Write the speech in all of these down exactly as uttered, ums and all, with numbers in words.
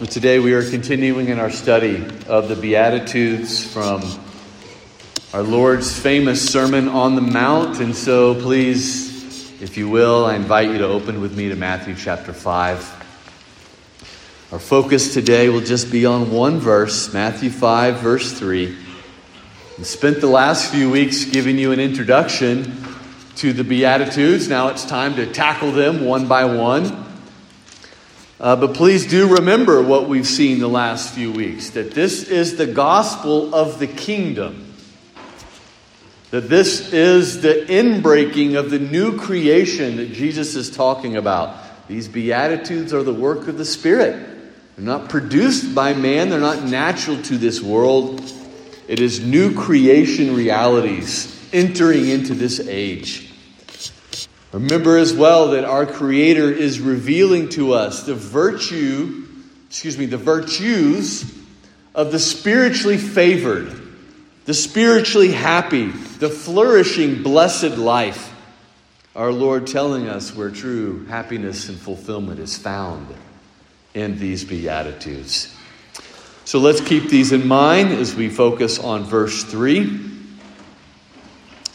Today we are continuing in our study of the Beatitudes from our Lord's famous Sermon on the Mount. And so please, if you will, I invite you to open with me to Matthew chapter five. Our focus today will just be on one verse, Matthew five, verse three. We spent the last few weeks giving you an introduction to the Beatitudes. Now it's time to tackle them one by one. Uh, but please do remember what we've seen the last few weeks, that this is the gospel of the kingdom, that this is the inbreaking of the new creation that Jesus is talking about. These Beatitudes are the work of the Spirit. They're not produced by man. They're not natural to this world. It is new creation realities entering into this age. Remember as well that our Creator is revealing to us the virtue, excuse me, the virtues of the spiritually favored, the spiritually happy, the flourishing, blessed life. Our Lord telling us where true happiness and fulfillment is found in these Beatitudes. So let's keep these in mind as we focus on verse three.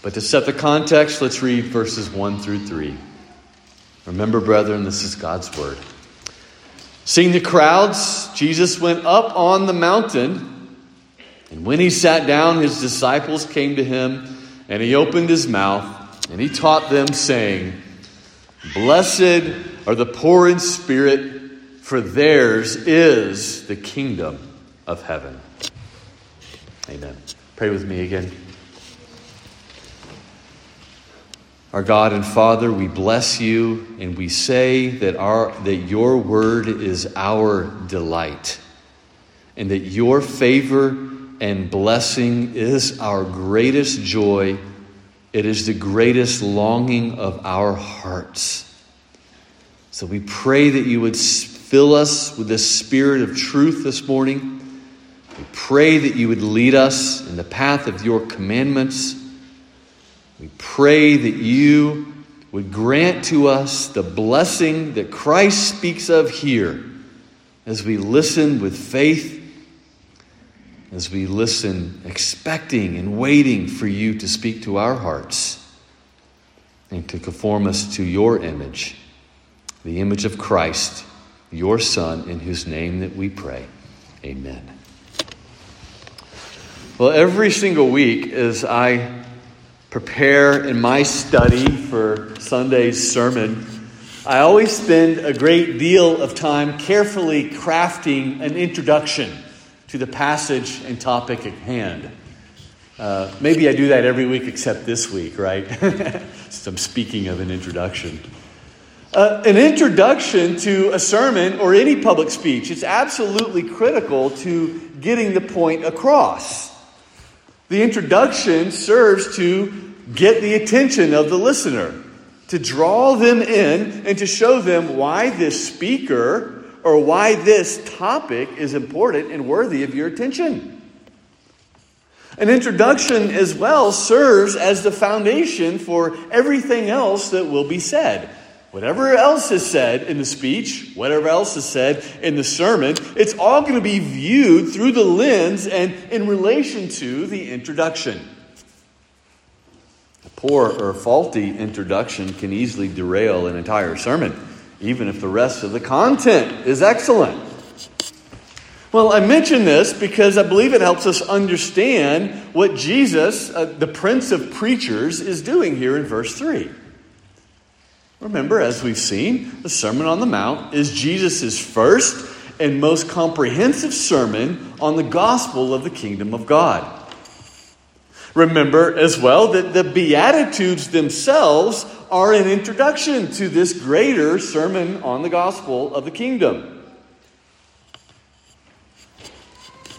But to set the context, let's read verses one through three. Remember, brethren, this is God's word. Seeing the crowds, Jesus went up on the mountain. And when he sat down, his disciples came to him. And he opened his mouth, and he taught them, saying, Blessed are the poor in spirit, for theirs is the kingdom of heaven. Amen. Pray with me again. Our God and Father, we bless you, and we say that our that your word is our delight, and that your favor and blessing is our greatest joy. It is the greatest longing of our hearts. So we pray that you would fill us with the spirit of truth this morning. We pray that you would lead us in the path of your commandments. We pray that you would grant to us the blessing that Christ speaks of here as we listen with faith, as we listen expecting and waiting for you to speak to our hearts and to conform us to your image, the image of Christ, your Son, in whose name that we pray. Amen. Well, every single week as I prepare in my study for Sunday's sermon, I always spend a great deal of time carefully crafting an introduction to the passage and topic at hand. Uh, maybe I do that every week except this week, right? So I'm speaking of an introduction. Uh, an introduction to a sermon or any public speech is absolutely critical to getting the point across. The introduction serves to get the attention of the listener, to draw them in and to show them why this speaker or why this topic is important and worthy of your attention. An introduction as well serves as the foundation for everything else that will be said. Whatever else is said in the speech, whatever else is said in the sermon, it's all going to be viewed through the lens and in relation to the introduction. A poor or faulty introduction can easily derail an entire sermon, even if the rest of the content is excellent. Well, I mention this because I believe it helps us understand what Jesus, uh, the Prince of Preachers, is doing here in verse three. Remember, as we've seen, the Sermon on the Mount is Jesus' first and most comprehensive sermon on the gospel of the kingdom of God. Remember as well that the Beatitudes themselves are an introduction to this greater sermon on the gospel of the kingdom.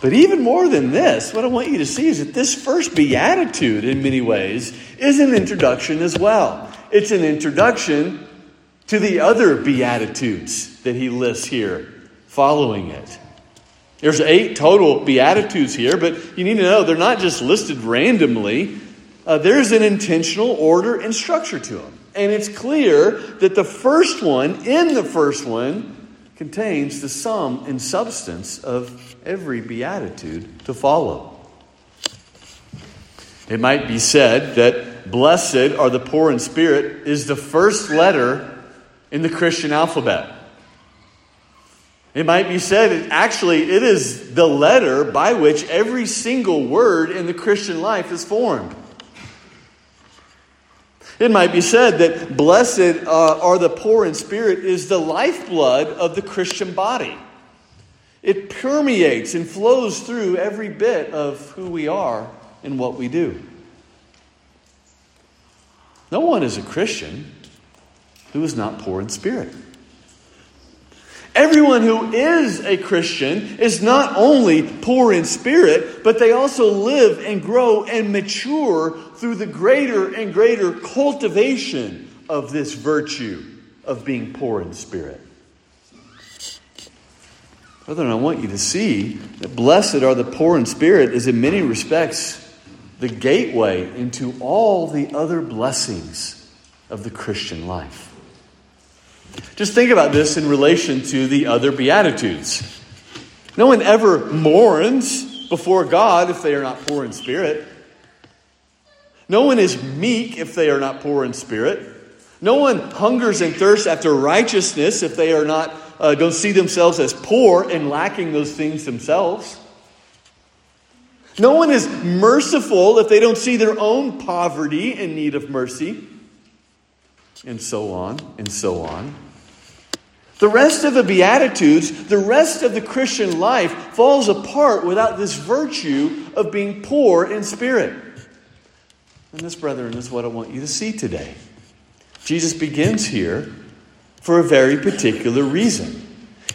But even more than this, what I want you to see is that this first Beatitude, in many ways, is an introduction as well. It's an introduction to the other Beatitudes that he lists here following it. There's eight total Beatitudes here, but you need to know they're not just listed randomly. Uh, there's an intentional order and structure to them. And it's clear that the first one, in the first one, contains the sum and substance of every beatitude to follow. It might be said that blessed are the poor in spirit is the first letter in the Christian alphabet. It might be said, it actually, it is the letter by which every single word in the Christian life is formed. It might be said that blessed uh, are the poor in spirit is the lifeblood of the Christian body. It permeates and flows through every bit of who we are and what we do. No one is a Christian who is not poor in spirit. Everyone who is a Christian is not only poor in spirit, but they also live and grow and mature through the greater and greater cultivation of this virtue of being poor in spirit. Brethren, I want you to see that blessed are the poor in spirit is in many respects the gateway into all the other blessings of the Christian life. Just think about this in relation to the other Beatitudes. No one ever mourns before God if they are not poor in spirit. No one is meek if they are not poor in spirit. No one hungers and thirsts after righteousness if they are not uh, don't see themselves as poor and lacking those things themselves. No one is merciful if they don't see their own poverty and need of mercy. And so on, and so on. The rest of the Beatitudes, the rest of the Christian life falls apart without this virtue of being poor in spirit. And this, brethren, is what I want you to see today. Jesus begins here for a very particular reason.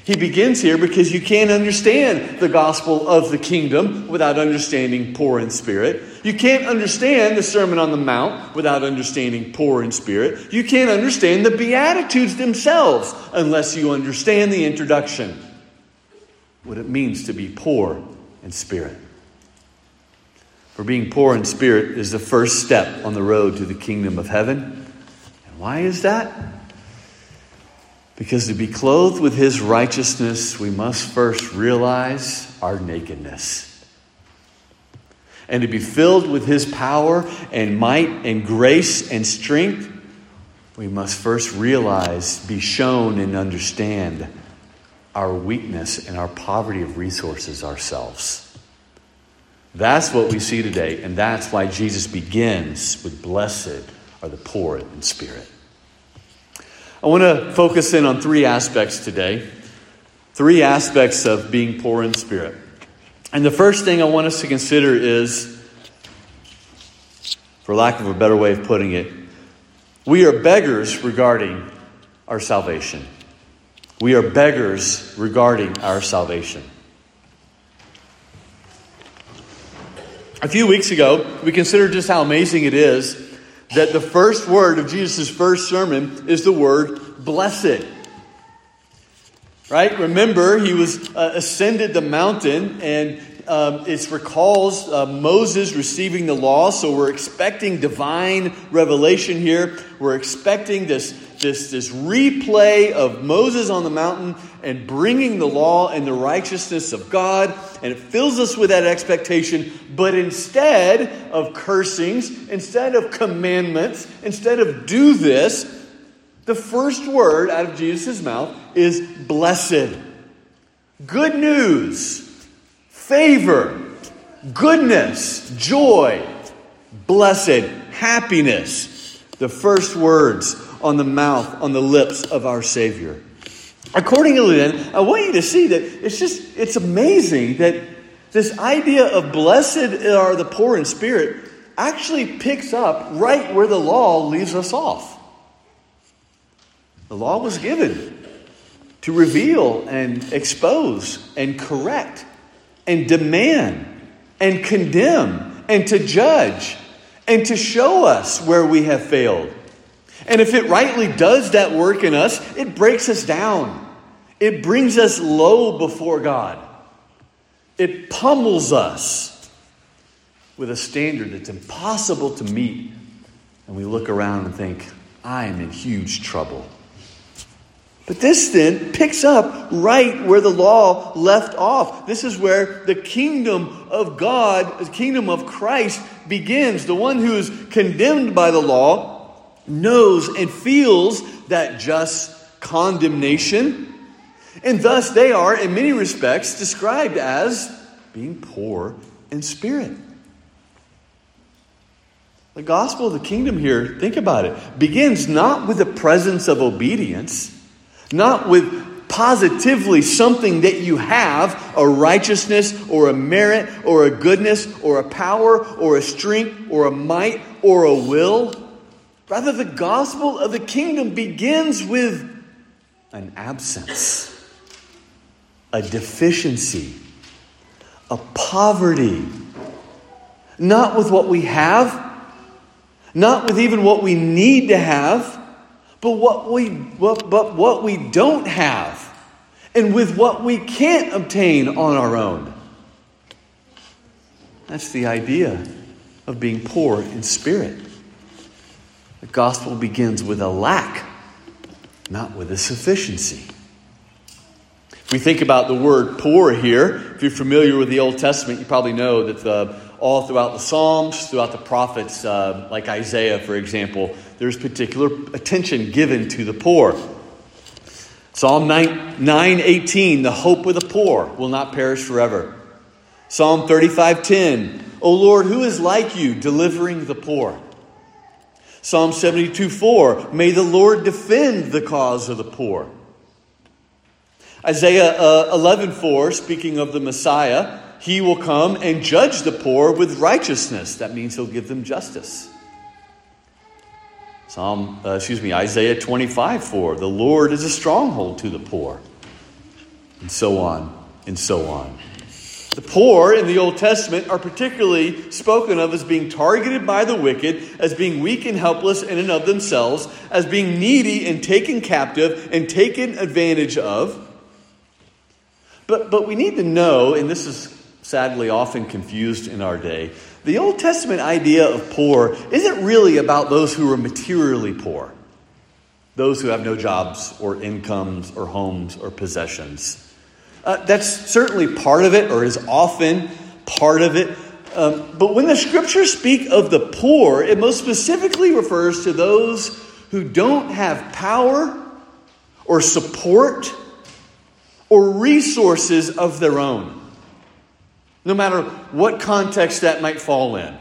He begins here because you can't understand the gospel of the kingdom without understanding poor in spirit. You can't understand the Sermon on the Mount without understanding poor in spirit. You can't understand the Beatitudes themselves unless you understand the introduction, what it means to be poor in spirit. For being poor in spirit is the first step on the road to the kingdom of heaven. And why is that? Because to be clothed with his righteousness, we must first realize our nakedness. And to be filled with his power and might and grace and strength, we must first realize, be shown and understand our weakness and our poverty of resources ourselves. That's what we see today, and that's why Jesus begins with blessed are the poor in spirit. I want to focus in on three aspects today. Three aspects of being poor in spirit. And the first thing I want us to consider is, for lack of a better way of putting it, we are beggars regarding our salvation. We are beggars regarding our salvation. A few weeks ago, we considered just how amazing it is that the first word of Jesus' first sermon is the word blessed. Right? Remember, he was uh, ascended the mountain, and um, it recalls uh, Moses receiving the law. So we're expecting divine revelation here. We're expecting this, this, this replay of Moses on the mountain and bringing the law and the righteousness of God. And it fills us with that expectation. But instead of cursings, instead of commandments, instead of do this, the first word out of Jesus' mouth is blessed. Good news, favor, goodness, joy, blessed, happiness. The first words on the mouth, on the lips of our Savior. Accordingly, then, I want you to see that it's just, it's amazing that this idea of blessed are the poor in spirit actually picks up right where the law leaves us off. The law was given to reveal and expose and correct and demand and condemn and to judge and to show us where we have failed. And if it rightly does that work in us, it breaks us down. It brings us low before God. It pummels us with a standard that's impossible to meet. And we look around and think, I am in huge trouble. But this then picks up right where the law left off. This is where the kingdom of God, the kingdom of Christ begins. The one who is condemned by the law knows and feels that just condemnation. And thus they are, in many respects, described as being poor in spirit. The gospel of the kingdom here, think about it, begins not with the presence of obedience, not with positively something that you have, a righteousness or a merit or a goodness or a power or a strength or a might or a will. Rather, the gospel of the kingdom begins with an absence, a deficiency, a poverty, not with what we have, not with even what we need to have, But what we what, but what we don't have, and with what we can't obtain on our own. That's the idea of being poor in spirit. The gospel begins with a lack, not with a sufficiency. If we think about the word poor here, if you're familiar with the Old Testament, you probably know that the all throughout the Psalms, throughout the prophets, uh, like Isaiah, for example, there's particular attention given to the poor. Psalm nine eighteen, the hope of the poor will not perish forever. Psalm thirty-five ten, O Lord, who is like you, delivering the poor? Psalm seventy-two four, may the Lord defend the cause of the poor. Isaiah uh, eleven four, speaking of the Messiah, he will come and judge the poor with righteousness. That means he'll give them justice. Psalm, uh, excuse me, Isaiah twenty-five four. The Lord is a stronghold to the poor. And so on and so on. The poor in the Old Testament are particularly spoken of as being targeted by the wicked, as being weak and helpless in and of themselves, as being needy and taken captive and taken advantage of. But but we need to know, and this is sadly often confused in our day, the Old Testament idea of poor isn't really about those who are materially poor, those who have no jobs or incomes or homes or possessions. Uh, that's certainly part of it, or is often part of it. Um, but when the scriptures speak of the poor, it most specifically refers to those who don't have power or support or resources of their own, no matter what context that might fall in.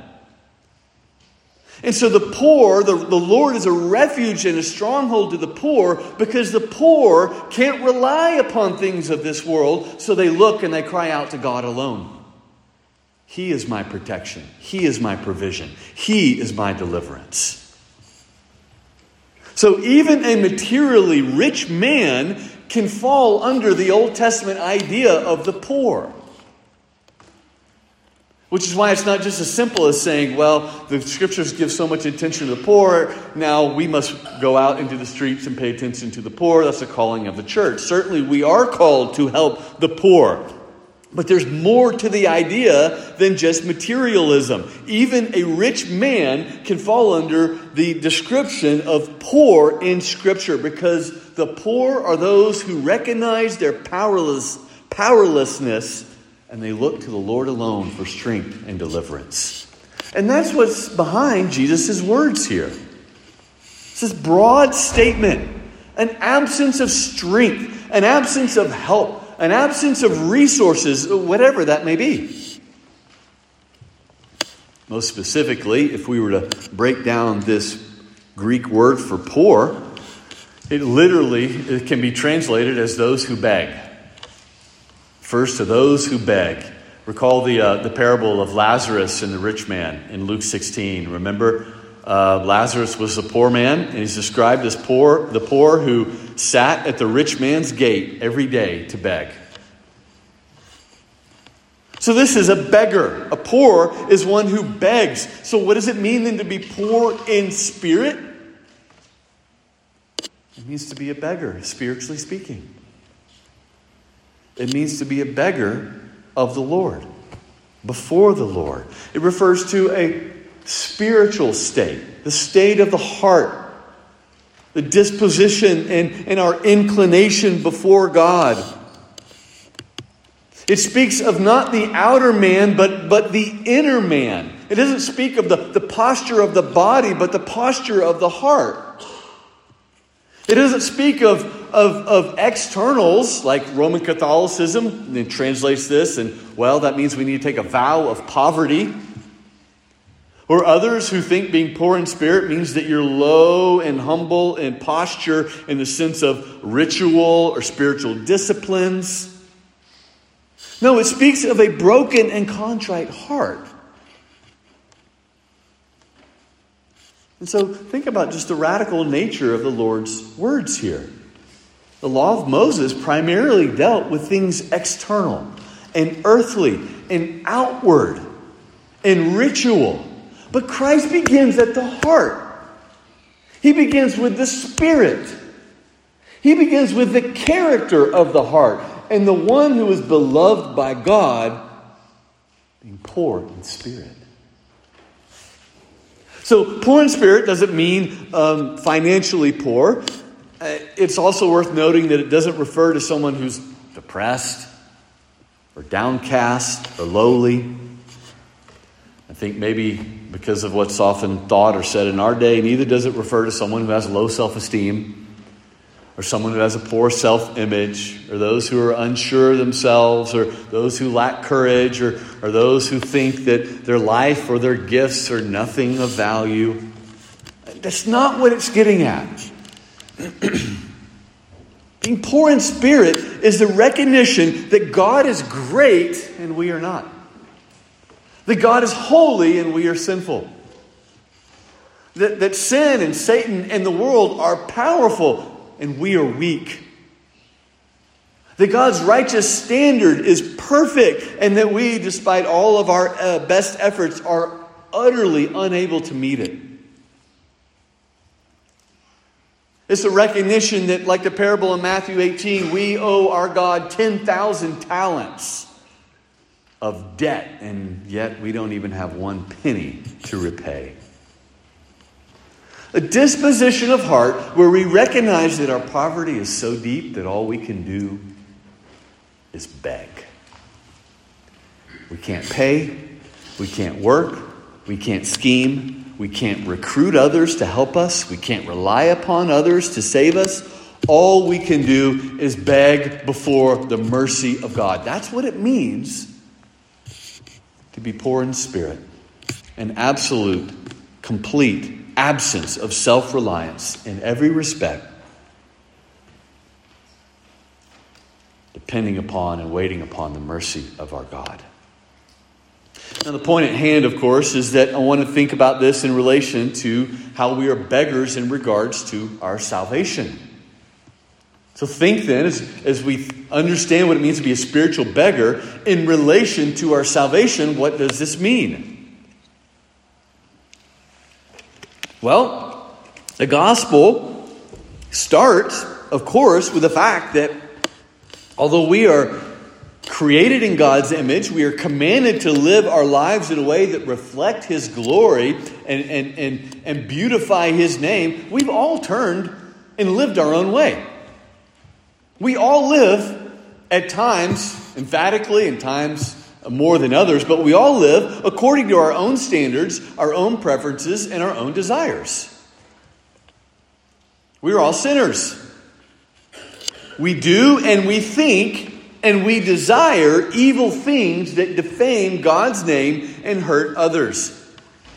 And so the poor, the, the Lord is a refuge and a stronghold to the poor, because the poor can't rely upon things of this world, so they look and they cry out to God alone. He is my protection. He is my provision. He is my deliverance. So even a materially rich man can fall under the Old Testament idea of the poor. Which is why it's not just as simple as saying, well, the scriptures give so much attention to the poor, now we must go out into the streets and pay attention to the poor. That's the calling of the church. Certainly we are called to help the poor. But there's more to the idea than just materialism. Even a rich man can fall under the description of poor in Scripture, because the poor are those who recognize their powerless powerlessness, and they look to the Lord alone for strength and deliverance. And that's what's behind Jesus' words here. It's this broad statement, an absence of strength, an absence of help, an absence of resources, whatever that may be. Most specifically, if we were to break down this Greek word for poor, it literally it can be translated as those who beg. First, to those who beg. Recall the uh, the parable of Lazarus and the rich man in Luke sixteen. Remember, uh, Lazarus was a poor man, and he's described as poor, the poor who sat at the rich man's gate every day to beg. So this is a beggar. A poor is one who begs. So what does it mean then to be poor in spirit? It means to be a beggar, spiritually speaking. It means to be a beggar of the Lord, before the Lord. It refers to a spiritual state, the state of the heart. the disposition and, and our inclination before God. It speaks of not the outer man, but, but the inner man. It doesn't speak of the, the posture of the body, but the posture of the heart. It doesn't speak of, of, of externals, like Roman Catholicism, and it translates this, and well, that means we need to take a vow of poverty. Or others who think being poor in spirit means that you're low and humble in posture in the sense of ritual or spiritual disciplines. No, it speaks of a broken and contrite heart. And so think about just the radical nature of the Lord's words here. The law of Moses primarily dealt with things external and earthly and outward and ritual. But Christ begins at the heart. He begins with the spirit. He begins with the character of the heart. And the one who is beloved by God, being poor in spirit. So poor in spirit doesn't mean um, financially poor. It's also worth noting that it doesn't refer to someone who's depressed or downcast or lowly. I think maybe because of what's often thought or said in our day, neither does it refer to someone who has low self-esteem, or someone who has a poor self-image, or those who are unsure of themselves, or those who lack courage, or, or those who think that their life or their gifts are nothing of value. That's not what it's getting at. Being poor in spirit is the recognition that God is great and we are not. That God is holy and we are sinful. That, that sin and Satan and the world are powerful and we are weak. That God's righteous standard is perfect, and that we, despite all of our uh, best efforts, are utterly unable to meet it. It's a recognition that, like the parable in Matthew eighteen, we owe our God ten thousand talents of debt, and yet we don't even have one penny to repay. A disposition of heart where we recognize that our poverty is so deep that all we can do is beg. We can't pay. We can't work. We can't scheme. We can't recruit others to help us. We can't rely upon others to save us. All we can do is beg before the mercy of God. That's what it means to be poor in spirit. An absolute, complete absence of self-reliance in every respect, depending upon and waiting upon the mercy of our God. Now, the point at hand, of course, is that I want to think about this in relation to how we are beggars in regards to our salvation. So think then, as, as we understand what it means to be a spiritual beggar, in relation to our salvation, what does this mean? Well, the gospel starts, of course, with the fact that although we are created in God's image, we are commanded to live our lives in a way that reflect His glory and, and, and, and beautify His name. We've all turned and lived our own way. We all live at times emphatically and times more than others, but we all live according to our own standards, our own preferences, and our own desires. We are all sinners. We do and we think and we desire evil things that defame God's name and hurt others.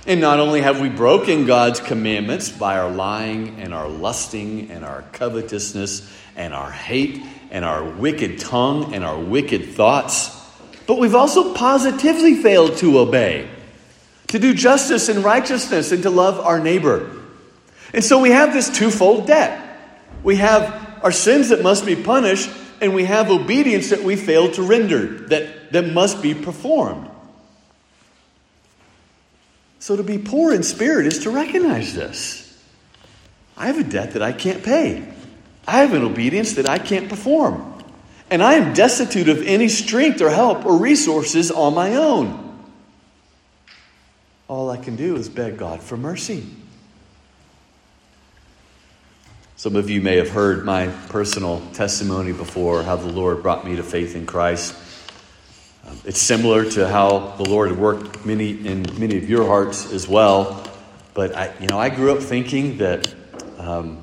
And not only have we broken God's commandments by our lying and our lusting and our covetousness and our hate and our wicked tongue and our wicked thoughts, but we've also positively failed to obey, to do justice and righteousness, and to love our neighbor. And so we have this twofold debt. We have our sins that must be punished, and we have obedience that we fail to render, that, that must be performed. So to be poor in spirit is to recognize this. I have a debt that I can't pay. I have an obedience that I can't perform. And I am destitute of any strength or help or resources on my own. All I can do is beg God for mercy. Some of you may have heard my personal testimony before, how the Lord brought me to faith in Christ. It's similar to how the Lord worked many in many of your hearts as well. But I, you know, I grew up thinking that um,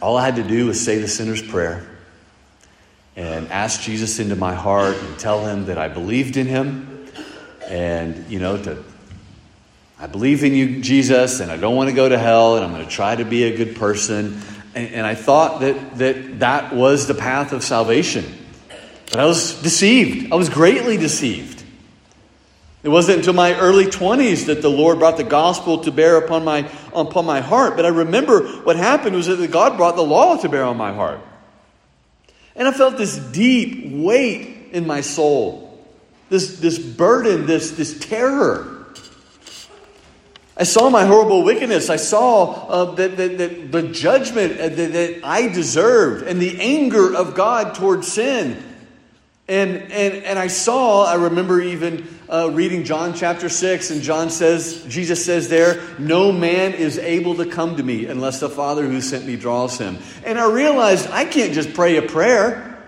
all I had to do was say the sinner's prayer and ask Jesus into my heart and tell him that I believed in him, and you know, to I believe in you, Jesus, and I don't want to go to hell, and I'm going to try to be a good person. And, and I thought that that that was the path of salvation. But I was deceived. I was greatly deceived. It wasn't until my early twenties that the Lord brought the gospel to bear upon my upon my heart. But I remember what happened was that God brought the law to bear on my heart. And I felt this deep weight in my soul, this, this burden, this, this terror. I saw my horrible wickedness. I saw uh, that, that, that the judgment that, that I deserved and the anger of God towards sin. And and and I saw, I remember even uh, reading John chapter six, and John says, Jesus says there, no man is able to come to me unless the Father who sent me draws him. And I realized I can't just pray a prayer.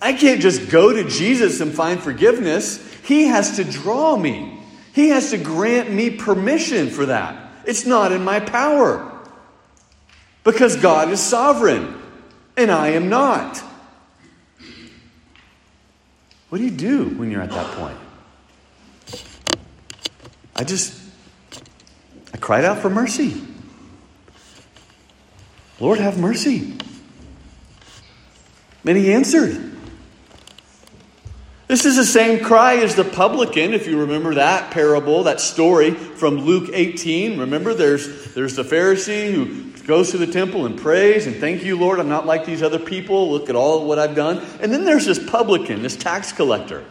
I can't just go to Jesus and find forgiveness. He has to draw me. He has to grant me permission for that. It's not in my power, because God is sovereign and I am not. What do you do when you're at that point? I just, I cried out for mercy. Lord, have mercy. And he answered. This is the same cry as the publican, if you remember that parable, that story from Luke eighteen. Remember, there's, there's the Pharisee who goes to the temple and prays and thank you, Lord, I'm not like these other people. Look at all what I've done. And then there's this publican, this tax collector.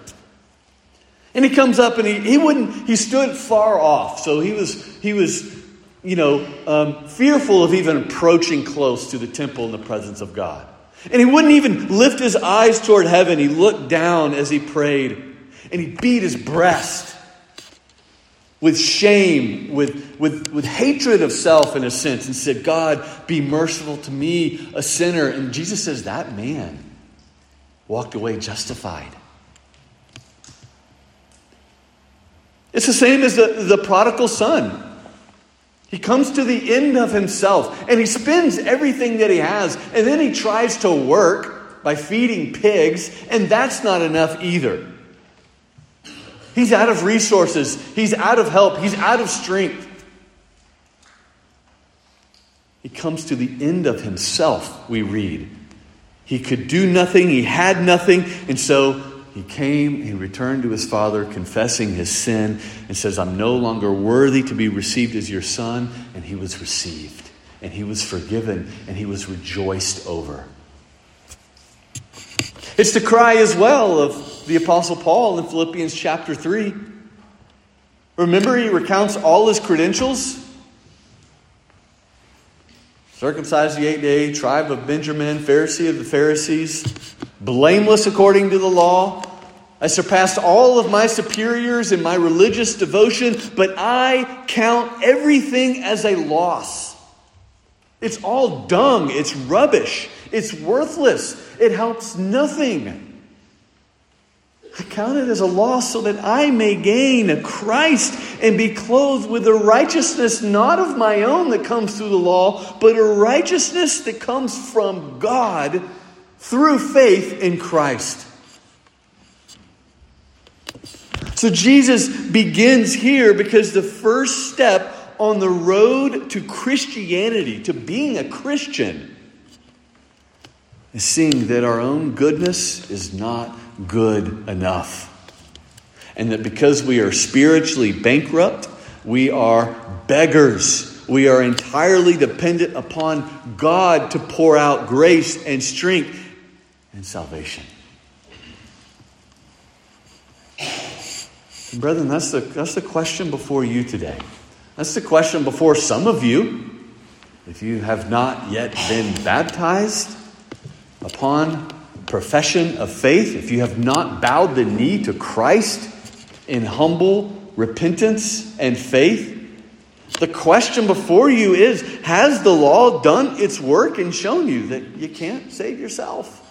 And he comes up and he, he wouldn't, he stood far off. So he was, he was, you know, um, fearful of even approaching close to the temple in the presence of God. And he wouldn't even lift his eyes toward heaven. He looked down as he prayed and he beat his breast with shame, with, with, with hatred of self in a sense, and said, God, be merciful to me, a sinner. And Jesus says, that man walked away justified. It's the same as the, the prodigal son. He comes to the end of himself and he spends everything that he has. And then he tries to work by feeding pigs. And that's not enough either. He's out of resources. He's out of help. He's out of strength. He comes to the end of himself, we read. He could do nothing. He had nothing. And so he came, he returned to his father, confessing his sin, and says, I'm no longer worthy to be received as your son. And he was received, and he was forgiven, and he was rejoiced over. It's the cry as well of the Apostle Paul in Philippians chapter three. Remember, he recounts all his credentials. Circumcised the eighth day, tribe of Benjamin, Pharisee of the Pharisees, blameless according to the law. I surpassed all of my superiors in my religious devotion, but I count everything as a loss. It's all dung. It's rubbish. It's worthless. It helps nothing. I count it as a loss so that I may gain a Christ and be clothed with a righteousness not of my own that comes through the law, but a righteousness that comes from God through faith in Christ. So Jesus begins here because the first step on the road to Christianity, to being a Christian, is seeing that our own goodness is not good enough. And that because we are spiritually bankrupt, we are beggars. We are entirely dependent upon God to pour out grace and strength and salvation. And brethren, that's the, that's the question before you today. That's the question before some of you. If you have not yet been baptized upon profession of faith, if you have not bowed the knee to Christ in humble repentance and faith, The question before you is, has the law done its work and shown you that you can't save yourself?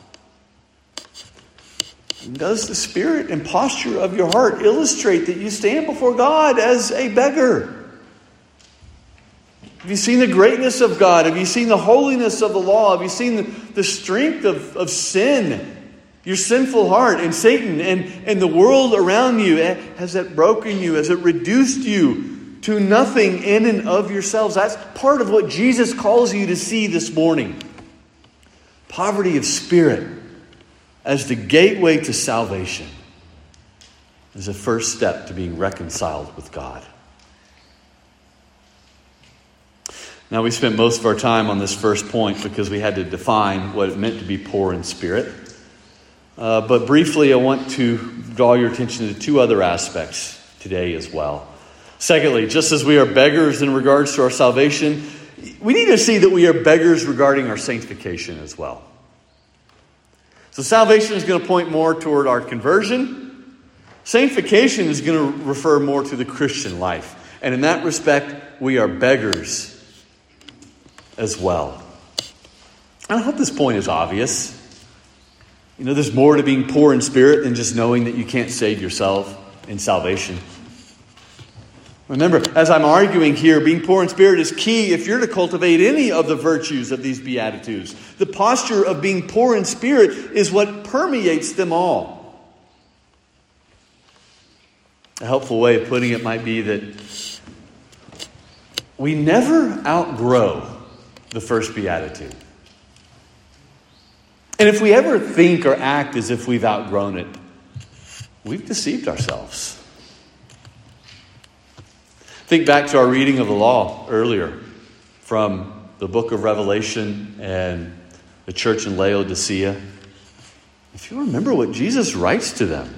Does the spirit and posture of your heart illustrate that you stand before God as a beggar? Have you seen the greatness of God? Have you seen the holiness of the law? Have you seen the, the strength of, of sin, your sinful heart, and Satan and, and the world around you? Has that broken you? Has it reduced you to nothing in and of yourselves? That's part of what Jesus calls you to see this morning. Poverty of spirit as the gateway to salvation is a first step to being reconciled with God. Now, we spent most of our time on this first point because we had to define what it meant to be poor in spirit. Uh, but briefly, I want to draw your attention to two other aspects today as well. Secondly, just as we are beggars in regards to our salvation, we need to see that we are beggars regarding our sanctification as well. So salvation is going to point more toward our conversion. Sanctification is going to refer more to the Christian life. And in that respect, we are beggars as well. I hope this point is obvious. You know, there's more to being poor in spirit than just knowing that you can't save yourself in salvation. Remember, as I'm arguing here, being poor in spirit is key if you're to cultivate any of the virtues of these Beatitudes. The posture of being poor in spirit is what permeates them all. A helpful way of putting it might be that we never outgrow the first beatitude. And if we ever think or act as if we've outgrown it, we've deceived ourselves. Think back to our reading of the law earlier from the book of Revelation and the church in Laodicea. If you remember what Jesus writes to them,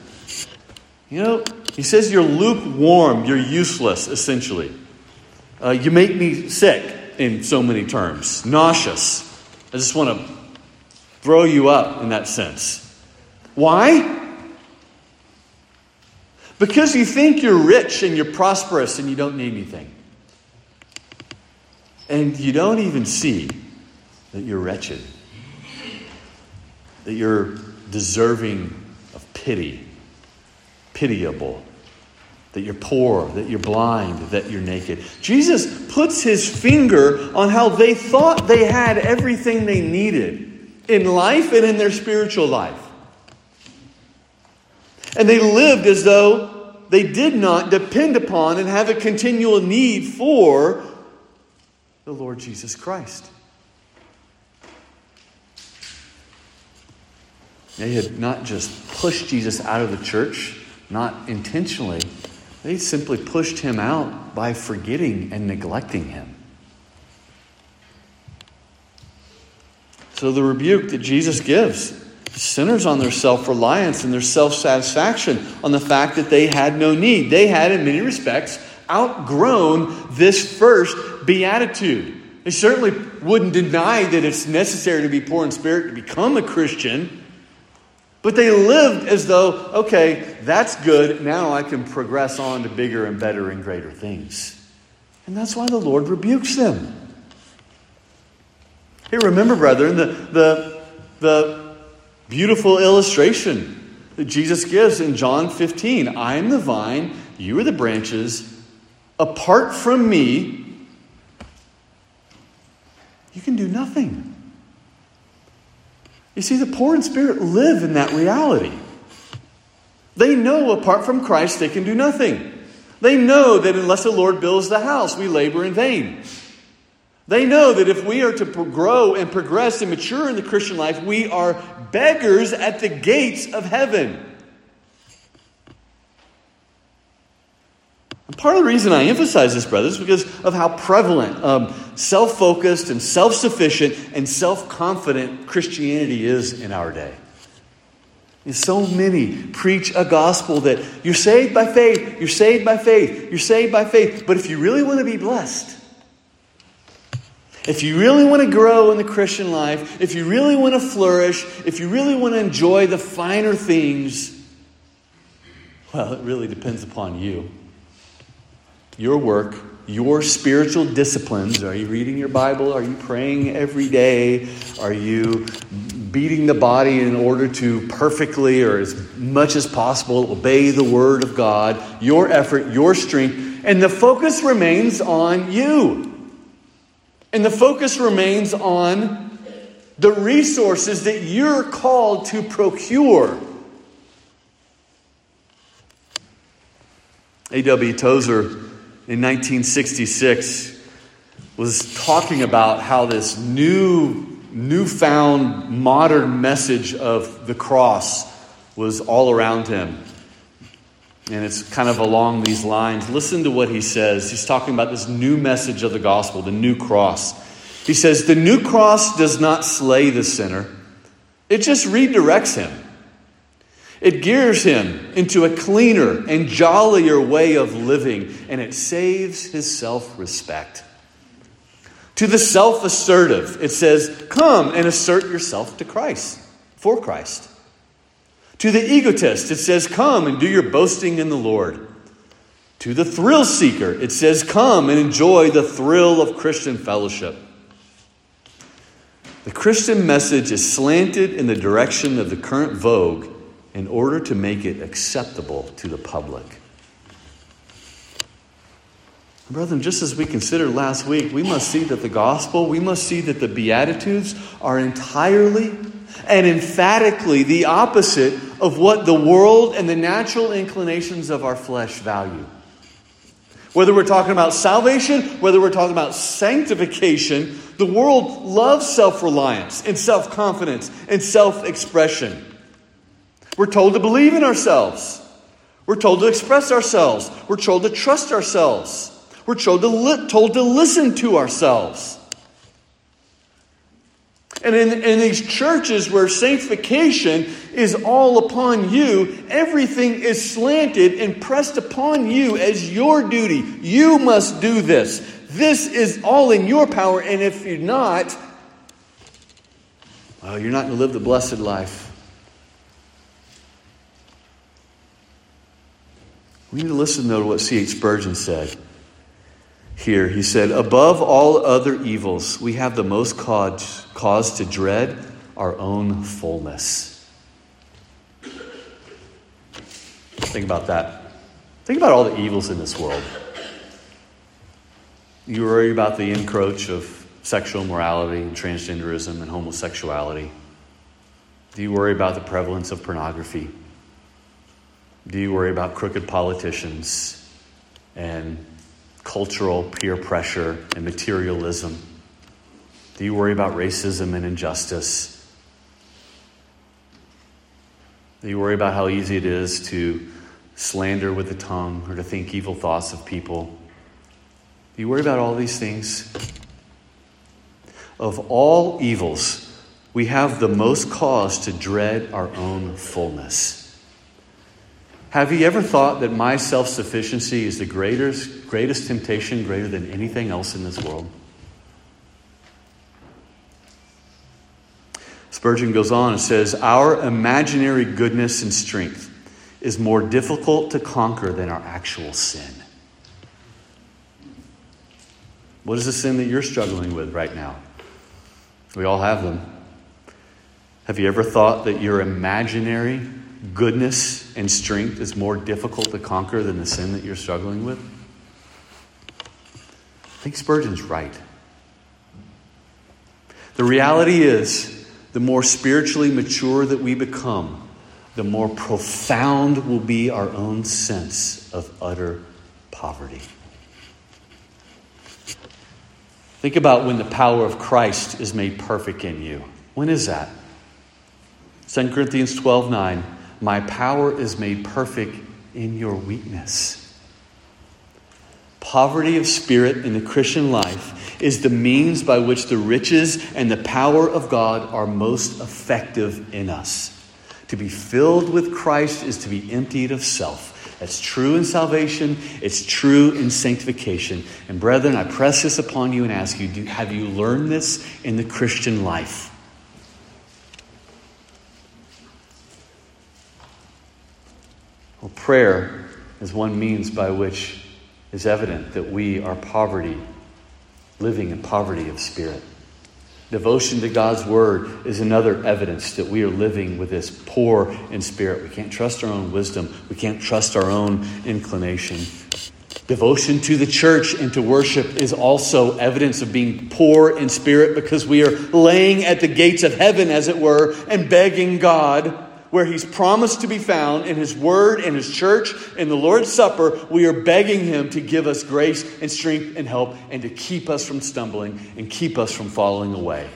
you know, he says, you're lukewarm, you're useless, essentially. Uh, you make me sick. In so many terms, nauseous. I just want to throw you up in that sense. Why? Because you think you're rich and you're prosperous and you don't need anything. And you don't even see that you're wretched, that you're deserving of pity, pitiable, that you're poor, that you're blind, that you're naked. Jesus puts his finger on how they thought they had everything they needed in life and in their spiritual life. And they lived as though they did not depend upon and have a continual need for the Lord Jesus Christ. They had not just pushed Jesus out of the church, not intentionally. They simply pushed him out by forgetting and neglecting him. So the rebuke that Jesus gives centers on their self-reliance and their self-satisfaction, on the fact that they had no need. They had, in many respects, outgrown this first beatitude. They certainly wouldn't deny that it's necessary to be poor in spirit to become a Christian. But they lived as though, okay, that's good. Now I can progress on to bigger and better and greater things. And that's why the Lord rebukes them. Hey, remember, brethren, the, the, the beautiful illustration that Jesus gives in John fifteen. I am the vine, you are the branches. Apart from me, you can do nothing. You see, the poor in spirit live in that reality. They know apart from Christ, they can do nothing. They know that unless the Lord builds the house, we labor in vain. They know that if we are to grow and progress and mature in the Christian life, we are beggars at the gates of heaven. And part of the reason I emphasize this, brothers, is because of how prevalent um, self-focused and self-sufficient and self-confident Christianity is in our day. And so many preach a gospel that you're saved by faith, you're saved by faith, you're saved by faith. But if you really want to be blessed, if you really want to grow in the Christian life, if you really want to flourish, if you really want to enjoy the finer things, well, it really depends upon you. Your work, your spiritual disciplines. Are you reading your Bible? Are you praying every day? Are you beating the body in order to perfectly or as much as possible obey the word of God? Your effort, your strength, and the focus remains on you. And the focus remains on the resources that you're called to procure. A W Tozer in nineteen sixty-six was talking about how this new, newfound modern message of the cross was all around him. And it's kind of along these lines. Listen to what he says. He's talking about this new message of the gospel, the new cross. He says, the new cross does not slay the sinner. It just redirects him. It gears him into a cleaner and jollier way of living, and it saves his self-respect. To the self-assertive, it says, come and assert yourself to Christ, for Christ. To the egotist, it says, come and do your boasting in the Lord. To the thrill seeker, it says, come and enjoy the thrill of Christian fellowship. The Christian message is slanted in the direction of the current vogue in order to make it acceptable to the public. Brethren, just as we considered last week, we must see that the gospel, we must see that the Beatitudes are entirely and emphatically the opposite of what the world and the natural inclinations of our flesh value. Whether we're talking about salvation, whether we're talking about sanctification, the world loves self-reliance and self-confidence and self-expression. We're told to believe in ourselves. We're told to express ourselves. We're told to trust ourselves. We're told to, li- told to listen to ourselves. And in, in these churches where sanctification is all upon you, everything is slanted and pressed upon you as your duty. You must do this. This is all in your power. And if you're not, well, you're not going to live the blessed life. We need to listen, though, to what C H Spurgeon said here. He said, above all other evils, we have the most cause, cause to dread our own fullness. Think about that. Think about all the evils in this world. You worry about the encroach of sexual morality and transgenderism and homosexuality. Do you worry about the prevalence of pornography? Do you worry about crooked politicians and cultural peer pressure and materialism? Do you worry about racism and injustice? Do you worry about how easy it is to slander with the tongue or to think evil thoughts of people? Do you worry about all these things? Of all evils, we have the most cause to dread our own fullness. Have you ever thought that my self-sufficiency is the greatest, greatest temptation, greater than anything else in this world? Spurgeon goes on and says, our imaginary goodness and strength is more difficult to conquer than our actual sin. What is the sin that you're struggling with right now? We all have them. Have you ever thought that your imaginary goodness and strength is more difficult to conquer than the sin that you're struggling with? I think Spurgeon's right. The reality is, the more spiritually mature that we become, the more profound will be our own sense of utter poverty. Think about when the power of Christ is made perfect in you. When is that? Second Corinthians twelve nine. My power is made perfect in your weakness. Poverty of spirit in the Christian life is the means by which the riches and the power of God are most effective in us. To be filled with Christ is to be emptied of self. That's true in salvation. It's true in sanctification. And brethren, I press this upon you and ask you, do, have you learned this in the Christian life? Well, prayer is one means by which is evident that we are poverty, living in poverty of spirit. Devotion to God's word is another evidence that we are living with this poor in spirit. We can't trust our own wisdom. We can't trust our own inclination. Devotion to the church and to worship is also evidence of being poor in spirit, because we are laying at the gates of heaven, as it were, and begging God, where he's promised to be found in his word, in his church, in the Lord's Supper. We are begging him to give us grace and strength and help, and to keep us from stumbling and keep us from falling away.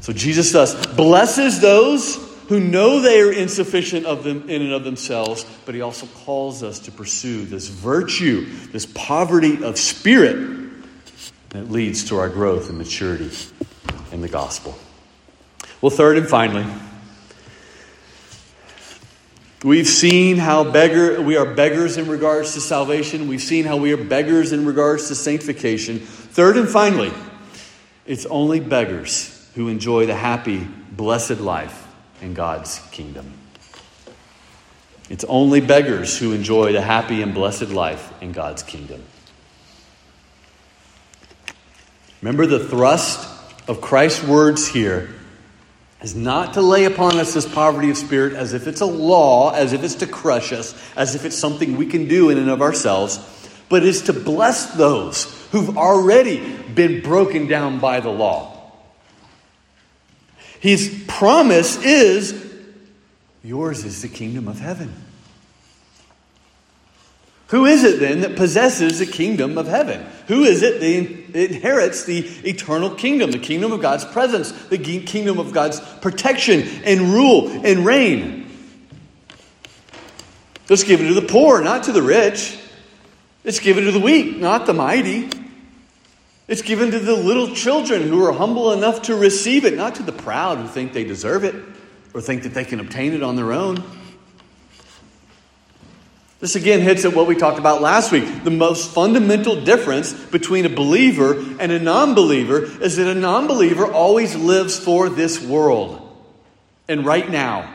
So Jesus thus blesses those who know they are insufficient of them in and of themselves, but he also calls us to pursue this virtue, this poverty of spirit, that leads to our growth and maturity in the gospel. Well, third and finally, we've seen how beggar, we are beggars in regards to salvation. We've seen how we are beggars in regards to sanctification. Third and finally, it's only beggars who enjoy the happy, blessed life in God's kingdom. It's only beggars who enjoy the happy and blessed life in God's kingdom. Remember, the thrust of Christ's words here is not to lay upon us this poverty of spirit as if it's a law, as if it's to crush us, as if it's something we can do in and of ourselves, but is to bless those who've already been broken down by the law. His promise is, yours is the kingdom of heaven. Who is it then that possesses the kingdom of heaven? Who is it that inherits the eternal kingdom, the kingdom of God's presence, the kingdom of God's protection and rule and reign? It's given to the poor, not to the rich. It's given to the weak, not the mighty. It's given to the little children who are humble enough to receive it, not to the proud who think they deserve it or think that they can obtain it on their own. This again hits at what we talked about last week. The most fundamental difference between a believer and a non-believer is that a non-believer always lives for this world and right now,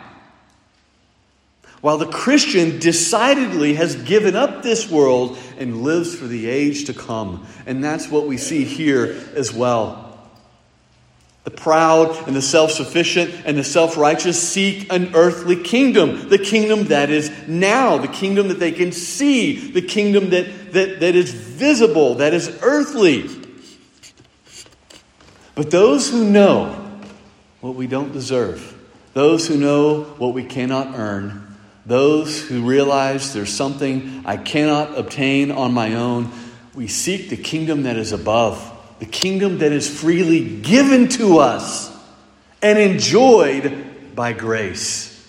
while the Christian decidedly has given up this world and lives for the age to come. And that's what we see here as well. The proud and the self-sufficient and the self-righteous seek an earthly kingdom, the kingdom that is now, the kingdom that they can see, the kingdom that, that, that is visible, that is earthly. But those who know what we don't deserve, those who know what we cannot earn, those who realize there's something I cannot obtain on my own, we seek the kingdom that is above, the kingdom that is freely given to us and enjoyed by grace.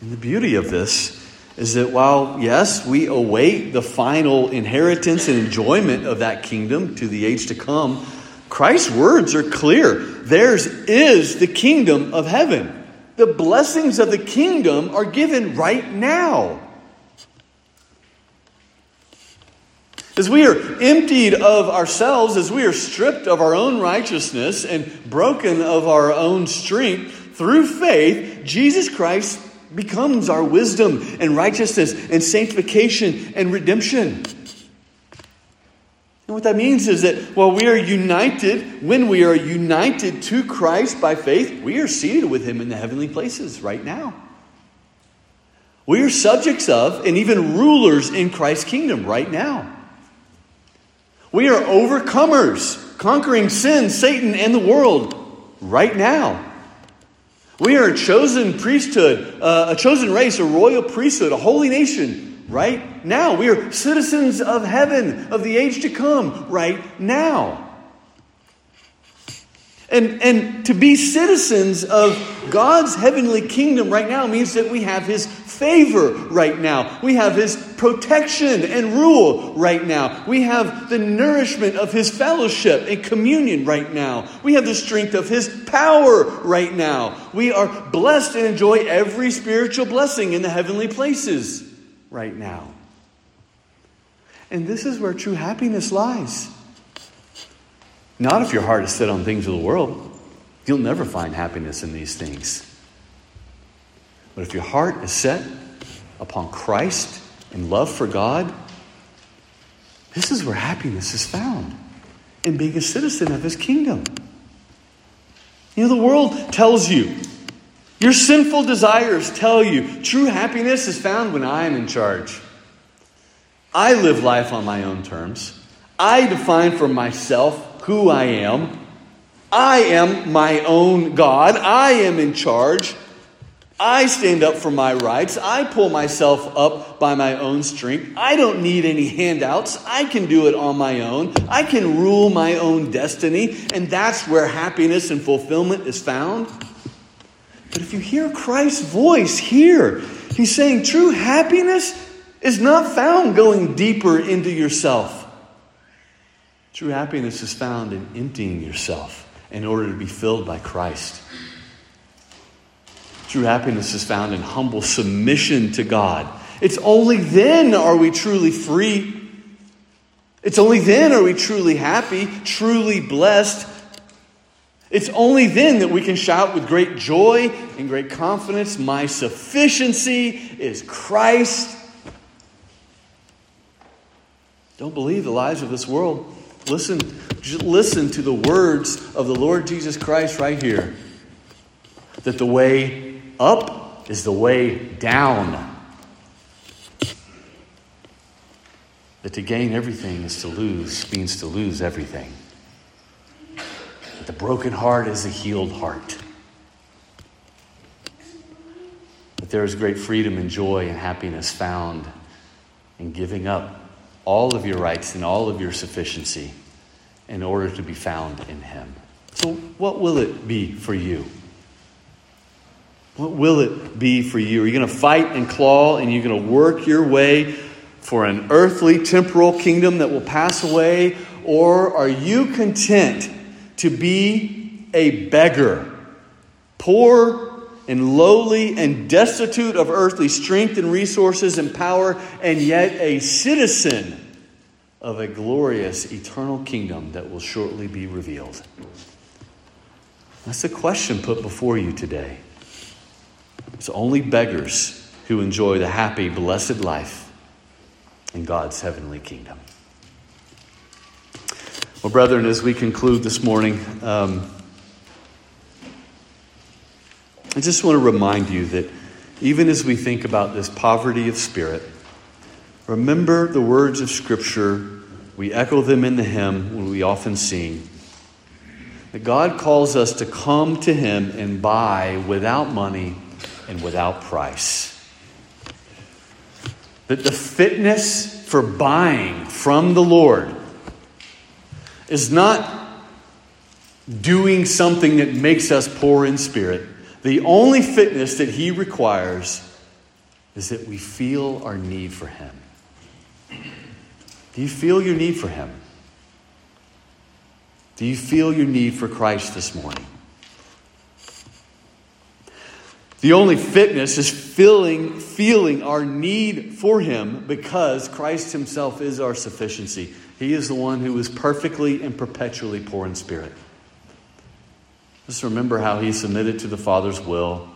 And the beauty of this is that while, yes, we await the final inheritance and enjoyment of that kingdom to the age to come, Christ's words are clear. Theirs is the kingdom of heaven. The blessings of the kingdom are given right now. As we are emptied of ourselves, as we are stripped of our own righteousness and broken of our own strength, through faith, Jesus Christ becomes our wisdom and righteousness and sanctification and redemption. And what that means is that while we are united, when we are united to Christ by faith, we are seated with him in the heavenly places right now. We are subjects of and even rulers in Christ's kingdom right now. We are overcomers, conquering sin, Satan, and the world right now. We are a chosen priesthood, uh, a chosen race, a royal priesthood, a holy nation right now. We are citizens of heaven, of the age to come right now. And, and to be citizens of God's heavenly kingdom right now means that we have his favor right now. We have his protection and rule right now. We have the nourishment of his fellowship and communion right now. We have the strength of his power right now. We are blessed and enjoy every spiritual blessing in the heavenly places right now. And this is where true happiness lies. Not if your heart is set on things of the world. You'll never find happiness in these things. But if your heart is set upon Christ and love for God, this is where happiness is found, in being a citizen of his kingdom. You know, the world tells you, your sinful desires tell you, true happiness is found when I am in charge. I live life on my own terms. I define for myself who I am. I am my own God. I am in charge. I stand up for my rights. I pull myself up by my own strength. I don't need any handouts. I can do it on my own. I can rule my own destiny. And that's where happiness and fulfillment is found. But if you hear Christ's voice here, he's saying true happiness is not found going deeper into yourself. True happiness is found in emptying yourself in order to be filled by Christ. True happiness is found in humble submission to God. It's only then are we truly free. It's only then are we truly happy, truly blessed. It's only then that we can shout with great joy and great confidence, my sufficiency is Christ. Don't believe the lies of this world. Listen, listen to the words of the Lord Jesus Christ right here. That the way up is the way down. That to gain everything is to lose, means to lose everything. That the broken heart is a healed heart. That there is great freedom and joy and happiness found in giving up all of your rights and all of your sufficiency in order to be found in him. So what will it be for you? What will it be for you? Are you going to fight and claw and you're going to work your way for an earthly temporal kingdom that will pass away? Or are you content to be a beggar, poor and lowly and destitute of earthly strength and resources and power, and yet a citizen of a glorious eternal kingdom that will shortly be revealed? That's the question put before you today. It's only beggars who enjoy the happy, blessed life in God's heavenly kingdom. Well, brethren, as we conclude this morning, um, I just want to remind you that even as we think about this poverty of spirit, remember the words of Scripture. We echo them in the hymn when we often sing. That God calls us to come to him and buy without money and without price. That the fitness for buying from the Lord is not doing something that makes us poor in spirit. The only fitness that he requires is that we feel our need for him. Do you feel your need for him? Do you feel your need for Christ this morning? The only fitness is feeling, feeling our need for him, because Christ himself is our sufficiency. He is the one who is perfectly and perpetually poor in spirit. Just remember how he submitted to the Father's will,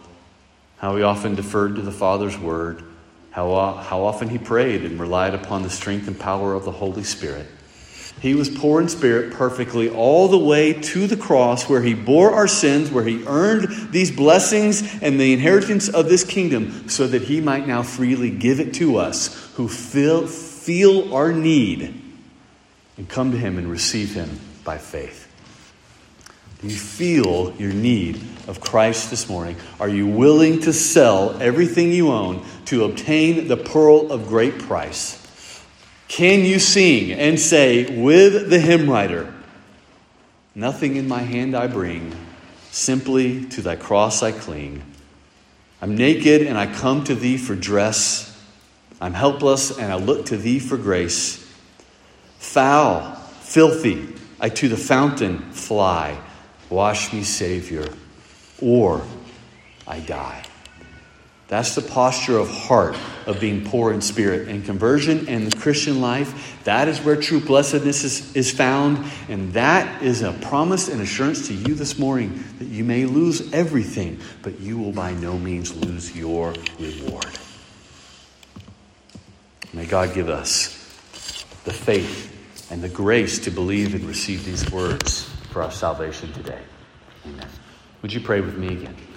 how he often deferred to the Father's word, how, how often he prayed and relied upon the strength and power of the Holy Spirit. He was poor in spirit perfectly all the way to the cross, where he bore our sins, where he earned these blessings and the inheritance of this kingdom, so that he might now freely give it to us who feel, feel our need and come to him and receive him by faith. Do you feel your need of Christ this morning? Are you willing to sell everything you own to obtain the pearl of great price? Can you sing and say with the hymn writer, nothing in my hand I bring, simply to thy cross I cling. I'm naked and I come to thee for dress. I'm helpless and I look to thee for grace. Foul, filthy, I to the fountain fly. Wash me, Savior, or I die. That's the posture of heart of being poor in spirit. And conversion and the Christian life, that is where true blessedness is, is found. And that is a promise and assurance to you this morning, that you may lose everything, but you will by no means lose your reward. May God give us the faith and the grace to believe and receive these words for our salvation today. Amen. Would you pray with me again?